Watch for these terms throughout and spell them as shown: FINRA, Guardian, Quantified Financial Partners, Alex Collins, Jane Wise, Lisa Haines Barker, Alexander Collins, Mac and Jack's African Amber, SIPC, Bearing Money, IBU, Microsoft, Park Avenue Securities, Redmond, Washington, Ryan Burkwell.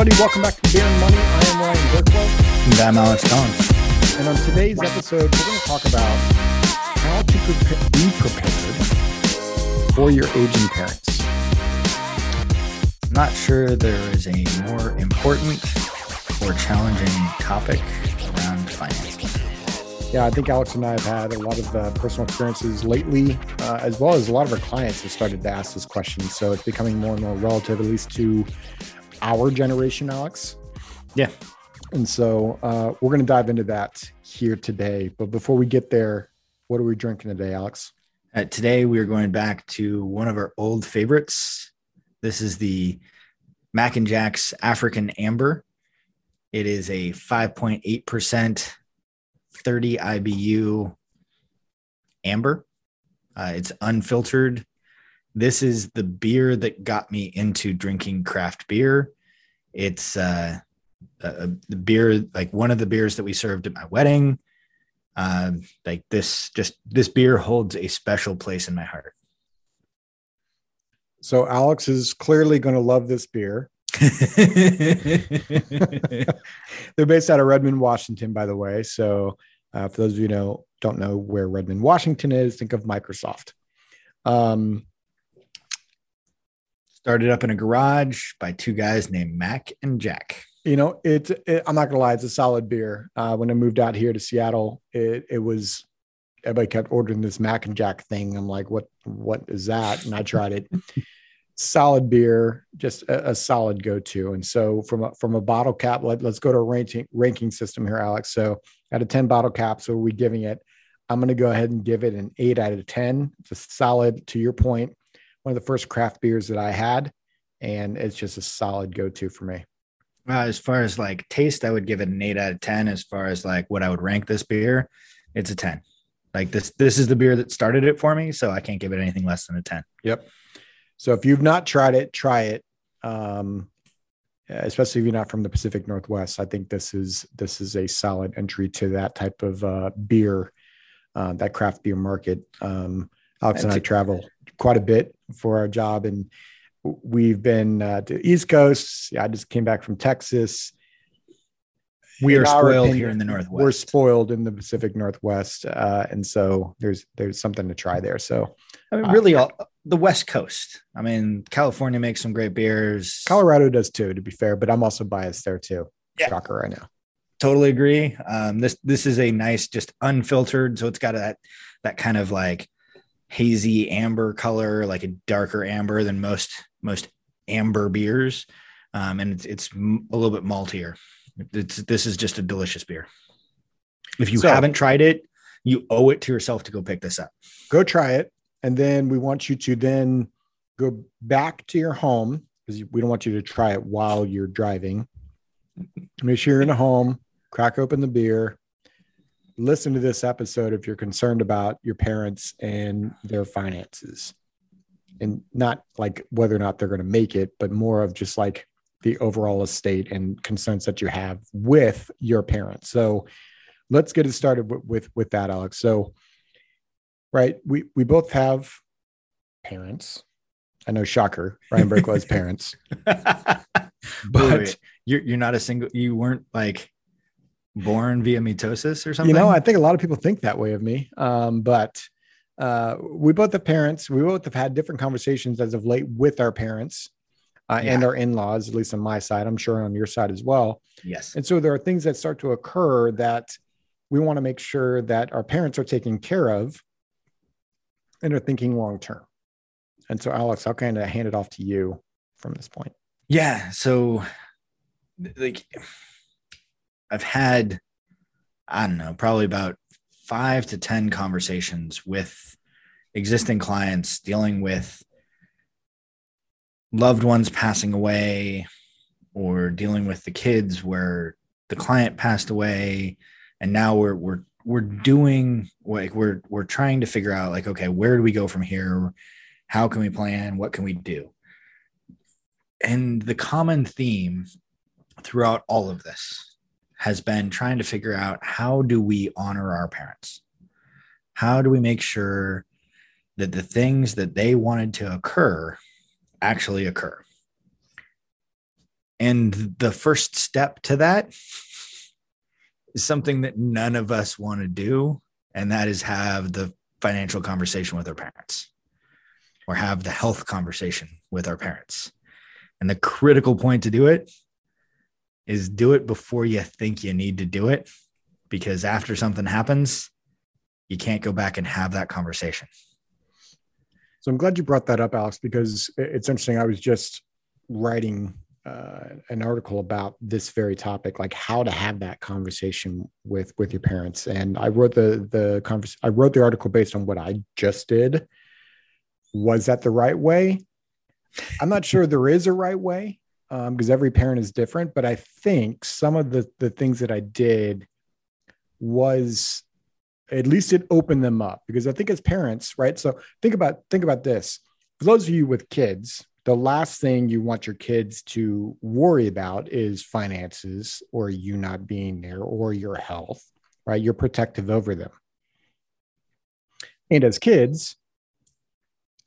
everybody. Welcome back to Bearing Money. I am Ryan Burkwell. And I'm Alex Collins. And on today's episode, we're going to talk about how to be prepared for your aging parents. I'm not sure there is a more important or challenging topic around finances. Yeah, I think Alex and I have had a lot of personal experiences lately, as well as a lot of our clients have started to ask this question. So it's becoming more and more relative, at least to our generation, Alex. Yeah. And so we're going to dive into that here today. But before we get there, what are we drinking today, Alex? Today, we are going back to one of our old favorites. This is the Mac and Jack's African Amber. It is a 5.8%. 30 IBU amber. It's unfiltered. This is the beer that got me into drinking craft beer. It's the beer, like one of the beers that we served at my wedding. Like this beer holds a special place in my heart. So Alex is clearly going to love this beer. They're based out of Redmond, Washington, by the way. So for those of you who don't know where Redmond, Washington is, think of Microsoft. Started up in a garage by two guys named Mac and Jack. You know, I'm not going to lie, it's a solid beer. When I moved out here to Seattle, it was, everybody kept ordering this Mac and Jack thing. I'm like, what is that? And I tried it. Solid beer, just a solid go-to. And so from a bottle cap, let's go to a ranking system here, Alex. So out of 10 bottle caps, what are we giving it? I'm going to go ahead and give it an 8 out of 10. It's a solid, to your point, one of the first craft beers that I had, and it's just a solid go-to for me. As far as like taste, I would give it an 8 out of 10. As far as like what I would rank this beer, it's a 10. Like this is the beer that started it for me, so I can't give it anything less than a 10. Yep. So if you've not tried it, try it. Especially if you're not from the Pacific Northwest, I think this is a solid entry to that type of beer, that craft beer market. Alex and I travel quite a bit for our job, and we've been to the East Coast. I just came back from Texas. We are spoiled here in the Northwest. We're spoiled in the Pacific Northwest, and so there's something to try there. So I mean, really, the West Coast. I mean, California makes some great beers. Colorado does too, to be fair, but I'm also biased there too. Yeah. Shocker right now. Totally agree. This is a nice, just unfiltered. So it's got that kind of like hazy amber color, like a darker amber than most amber beers, and it's a little bit maltier. This is just a delicious beer. If you haven't tried it, you owe it to yourself to go pick this up. Go try it. And then we want you to then go back to your home, because we don't want you to try it while you're driving. Make sure you're in a home, crack open the beer, listen to this episode if you're concerned about your parents and their finances. And not like whether or not they're going to make it, but more of just like the overall estate and concerns that you have with your parents. So let's get it started with that, Alex. So, right. We both have parents. I know, shocker, Ryan Burkwell has parents, but wait. You're not you weren't like born via mitosis or something. You know, I think a lot of people think that way of me. But we both have parents. We both have had different conversations as of late with our parents. And our in-laws, at least on my side, I'm sure on your side as well. Yes. And so there are things that start to occur that we want to make sure that our parents are taken care of and are thinking long-term. And so Alex, I'll kind of hand it off to you from this point. Yeah. So like I've had, I don't know, probably about 5 to 10 conversations with existing clients dealing with loved ones passing away or dealing with the kids where the client passed away. And now we're doing like, we're trying to figure out like, okay, where do we go from here? How can we plan? What can we do? And the common theme throughout all of this has been trying to figure out, how do we honor our parents? How do we make sure that the things that they wanted to occur actually occur? And the first step to that is something that none of us want to do. And that is have the financial conversation with our parents, or have the health conversation with our parents. And the critical point to do it is do it before you think you need to do it, because after something happens, you can't go back and have that conversation. So I'm glad you brought that up, Alex, because it's interesting. I was just writing an article about this very topic, like how to have that conversation with your parents. And I wrote the article based on what I just did. Was that the right way? I'm not sure there is a right way, because every parent is different, but I think some of the things that I did was, at least it opened them up, because I think as parents, right? So think about this. For those of you with kids, the last thing you want your kids to worry about is finances, or you not being there, or your health, right? You're protective over them. And as kids,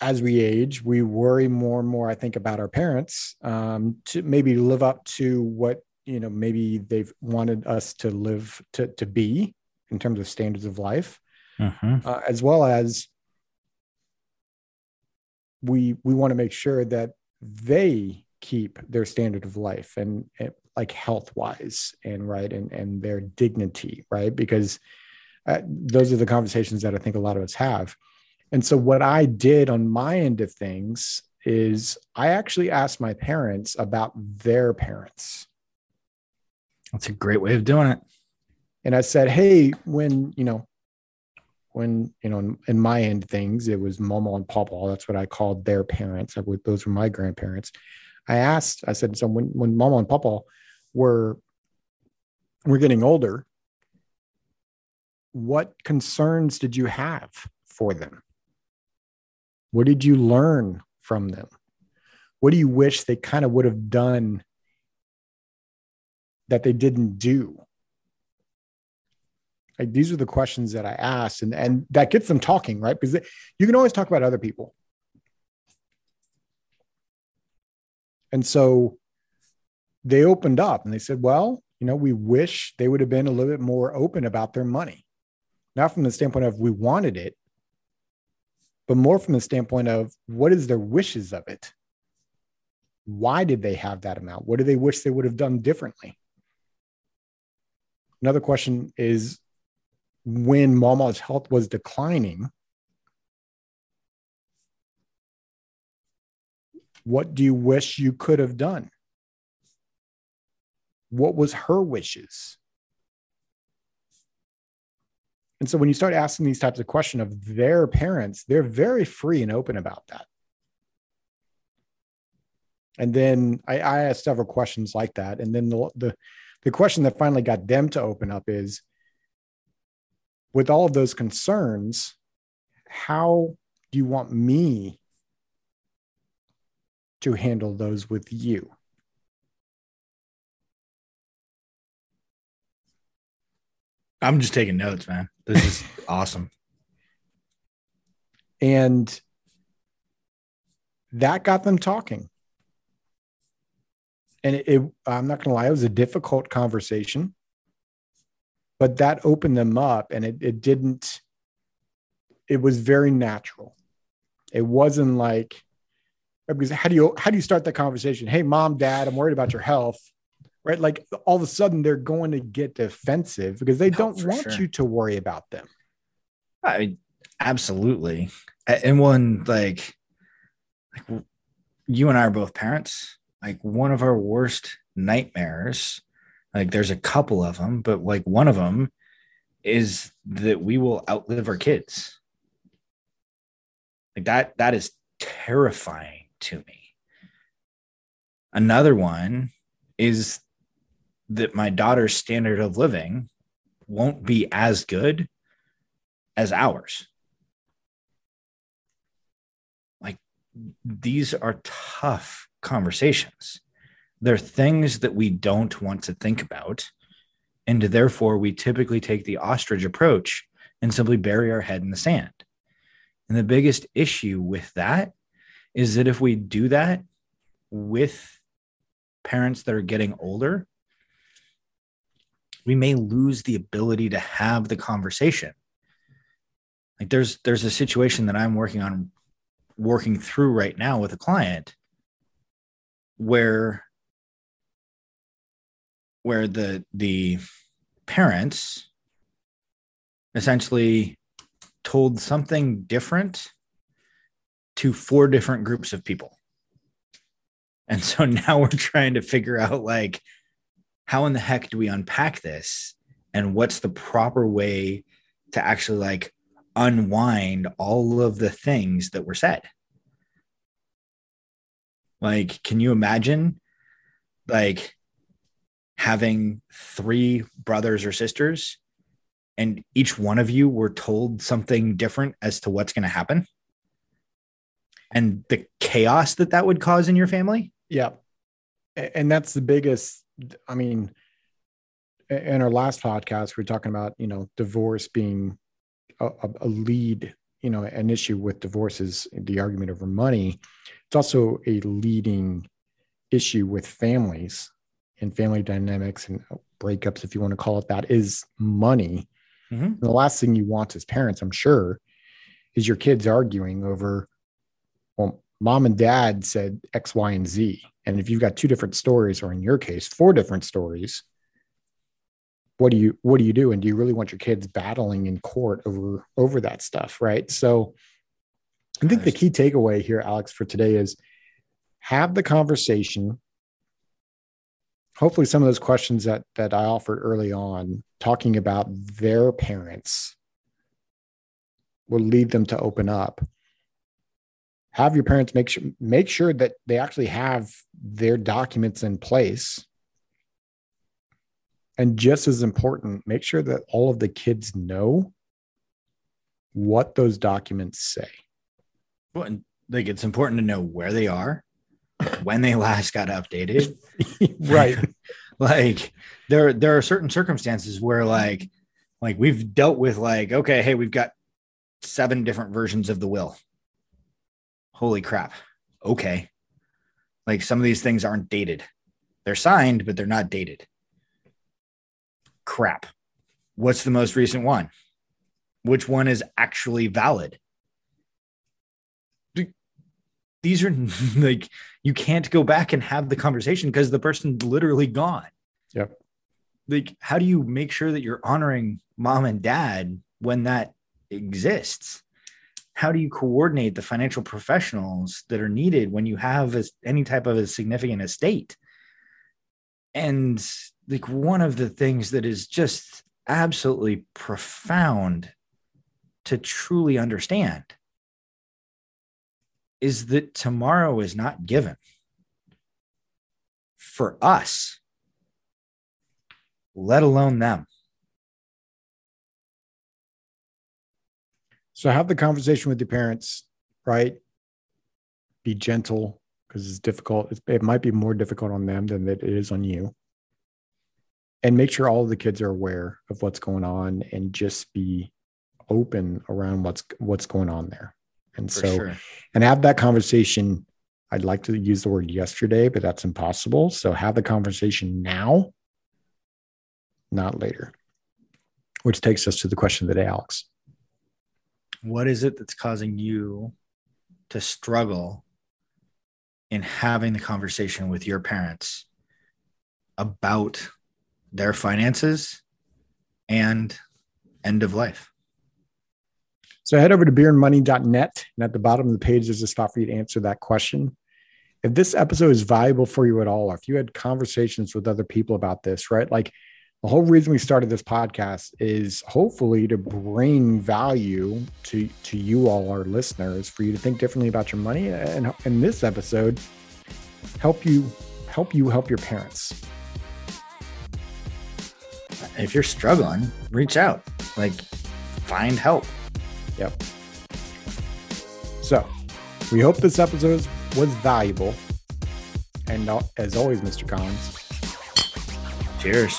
as we age, we worry more and more, I think, about our parents, to maybe live up to what, maybe they've wanted us to live, to be, in terms of standards of life, as well as we want to make sure that they keep their standard of life and like health wise and right. And their dignity, right. Because those are the conversations that I think a lot of us have. And so what I did on my end of things is I actually asked my parents about their parents. That's a great way of doing it. And I said, hey, when in my end things, it was Mama and Papa. That's what I called their parents. Those were my grandparents. I said, so when Mama and Papa were getting older, what concerns did you have for them? What did you learn from them? What do you wish they kind of would have done that they didn't do? Like, these are the questions that I asked, and that gets them talking, right? Because you can always talk about other people. And so they opened up and they said, well, we wish they would have been a little bit more open about their money. Not from the standpoint of we wanted it, but more from the standpoint of what is their wishes of it? Why did they have that amount? What do they wish they would have done differently? Another question is, when Mama's health was declining, what do you wish you could have done? What was her wishes? And so when you start asking these types of questions of their parents, they're very free and open about that. And then I asked several questions like that. And then the question that finally got them to open up is, with all of those concerns, how do you want me to handle those with you? I'm just taking notes, man. This is awesome. And that got them talking. And I'm not going to lie, it was a difficult conversation. But that opened them up, and it was very natural. It wasn't like, because how do you start that conversation? Hey, Mom, Dad, I'm worried about your health, right? Like, all of a sudden they're going to get defensive because they don't want you to worry about them. Absolutely. And one, like you and I are both parents, like one of our worst nightmares, like there's a couple of them, but like one of them is that we will outlive our kids. Like that is terrifying to me. Another one is that my daughter's standard of living won't be as good as ours. Like, these are tough conversations. They're things that we don't want to think about. And therefore, we typically take the ostrich approach and simply bury our head in the sand. And the biggest issue with that is that if we do that with parents that are getting older, we may lose the ability to have the conversation. Like there's a situation that I'm working through right now with a client where the parents essentially told something different to four different groups of people. And so now we're trying to figure out like, how in the heck do we unpack this? And what's the proper way to actually like unwind all of the things that were said? Like, can you imagine like having three brothers or sisters and each one of you were told something different as to what's going to happen and the chaos that would cause in your family? Yeah. And that's the biggest, I mean, in our last podcast, we were talking about, you know, divorce being a lead, you know, an issue with divorce is the argument over money. It's also a leading issue with families and family dynamics and breakups, if you want to call it that, is money. Mm-hmm. And the last thing you want as parents, I'm sure, is your kids arguing over, well, mom and dad said X, Y, and Z. And if you've got two different stories, or in your case, four different stories, what do you do? And do you really want your kids battling in court over that stuff? Right. So I think the key takeaway here, Alex, for today is have the conversation. Hopefully some of those questions that I offered early on, talking about their parents, will lead them to open up. Have your parents make sure that they actually have their documents in place. And just as important, make sure that all of the kids know what those documents say. Well, and like it's important to know where they are, when they last got updated. Right. Like there are certain circumstances where like we've dealt with like, okay, hey, we've got 7 different versions of the will. Holy crap. Okay. Like some of these things aren't dated. They're signed, but they're not dated. Crap. What's the most recent one? Which one is actually valid? These are like, you can't go back and have the conversation because the person's literally gone. Yep. Like, how do you make sure that you're honoring mom and dad when that exists? How do you coordinate the financial professionals that are needed when you have any type of a significant estate? And like one of the things that is just absolutely profound to truly understand is that tomorrow is not given for us, let alone them. So have the conversation with your parents, right? Be gentle because it's difficult. It might be more difficult on them than it is on you. And make sure all of the kids are aware of what's going on and just be open around what's going on there. And so, and have that conversation. I'd like to use the word yesterday, but that's impossible. So have the conversation now, not later, which takes us to the question of the day, Alex. What is it that's causing you to struggle in having the conversation with your parents about their finances and end of life? So head over to beerandmoney.net, and at the bottom of the page, there's a spot for you to answer that question. If this episode is valuable for you at all, or if you had conversations with other people about this, right? Like the whole reason we started this podcast is hopefully to bring value to you all, our listeners, for you to think differently about your money. And in this episode, help your parents. If you're struggling, reach out, like find help. Yep. So we hope this episode was valuable. And as always, Mr. Collins, cheers.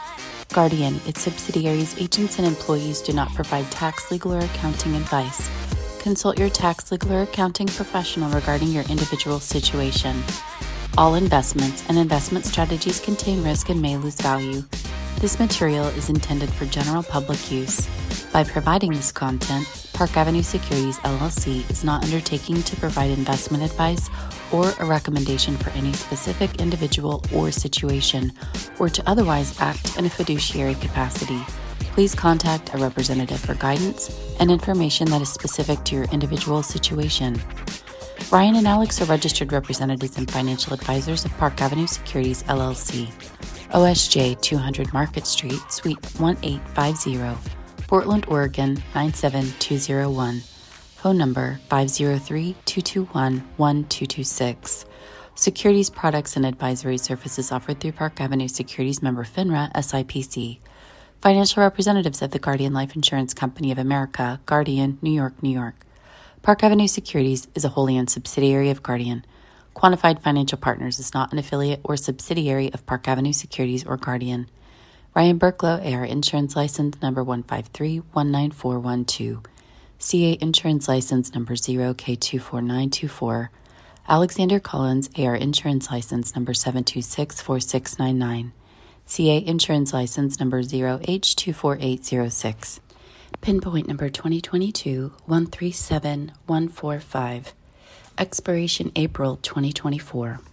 Guardian, its subsidiaries, agents, and employees do not provide tax, legal, or accounting advice. Consult your tax, legal, or accounting professional regarding your individual situation. All investments and investment strategies contain risk and may lose value. This material is intended for general public use. By providing this content, Park Avenue Securities LLC is not undertaking to provide investment advice or a recommendation for any specific individual or situation, or to otherwise act in a fiduciary capacity. Please contact a representative for guidance and information that is specific to your individual situation. Ryan and Alex are registered representatives and financial advisors of Park Avenue Securities LLC, OSJ 200 Market Street, Suite 1850. Portland, Oregon, 97201. Phone number 503-221-1226. Securities products and advisory services offered through Park Avenue Securities, member FINRA, SIPC. Financial representatives of the Guardian Life Insurance Company of America, Guardian, New York, New York. Park Avenue Securities is a wholly owned subsidiary of Guardian. Quantified Financial Partners is not an affiliate or subsidiary of Park Avenue Securities or Guardian. Ryan Burkwell, AR Insurance License Number 153-19412, CA Insurance License Number 0K24924, Alexander Collins, AR Insurance License Number 7264699, CA Insurance License Number 0H24806, Pinpoint Number 2022-137145, Expiration April 2024.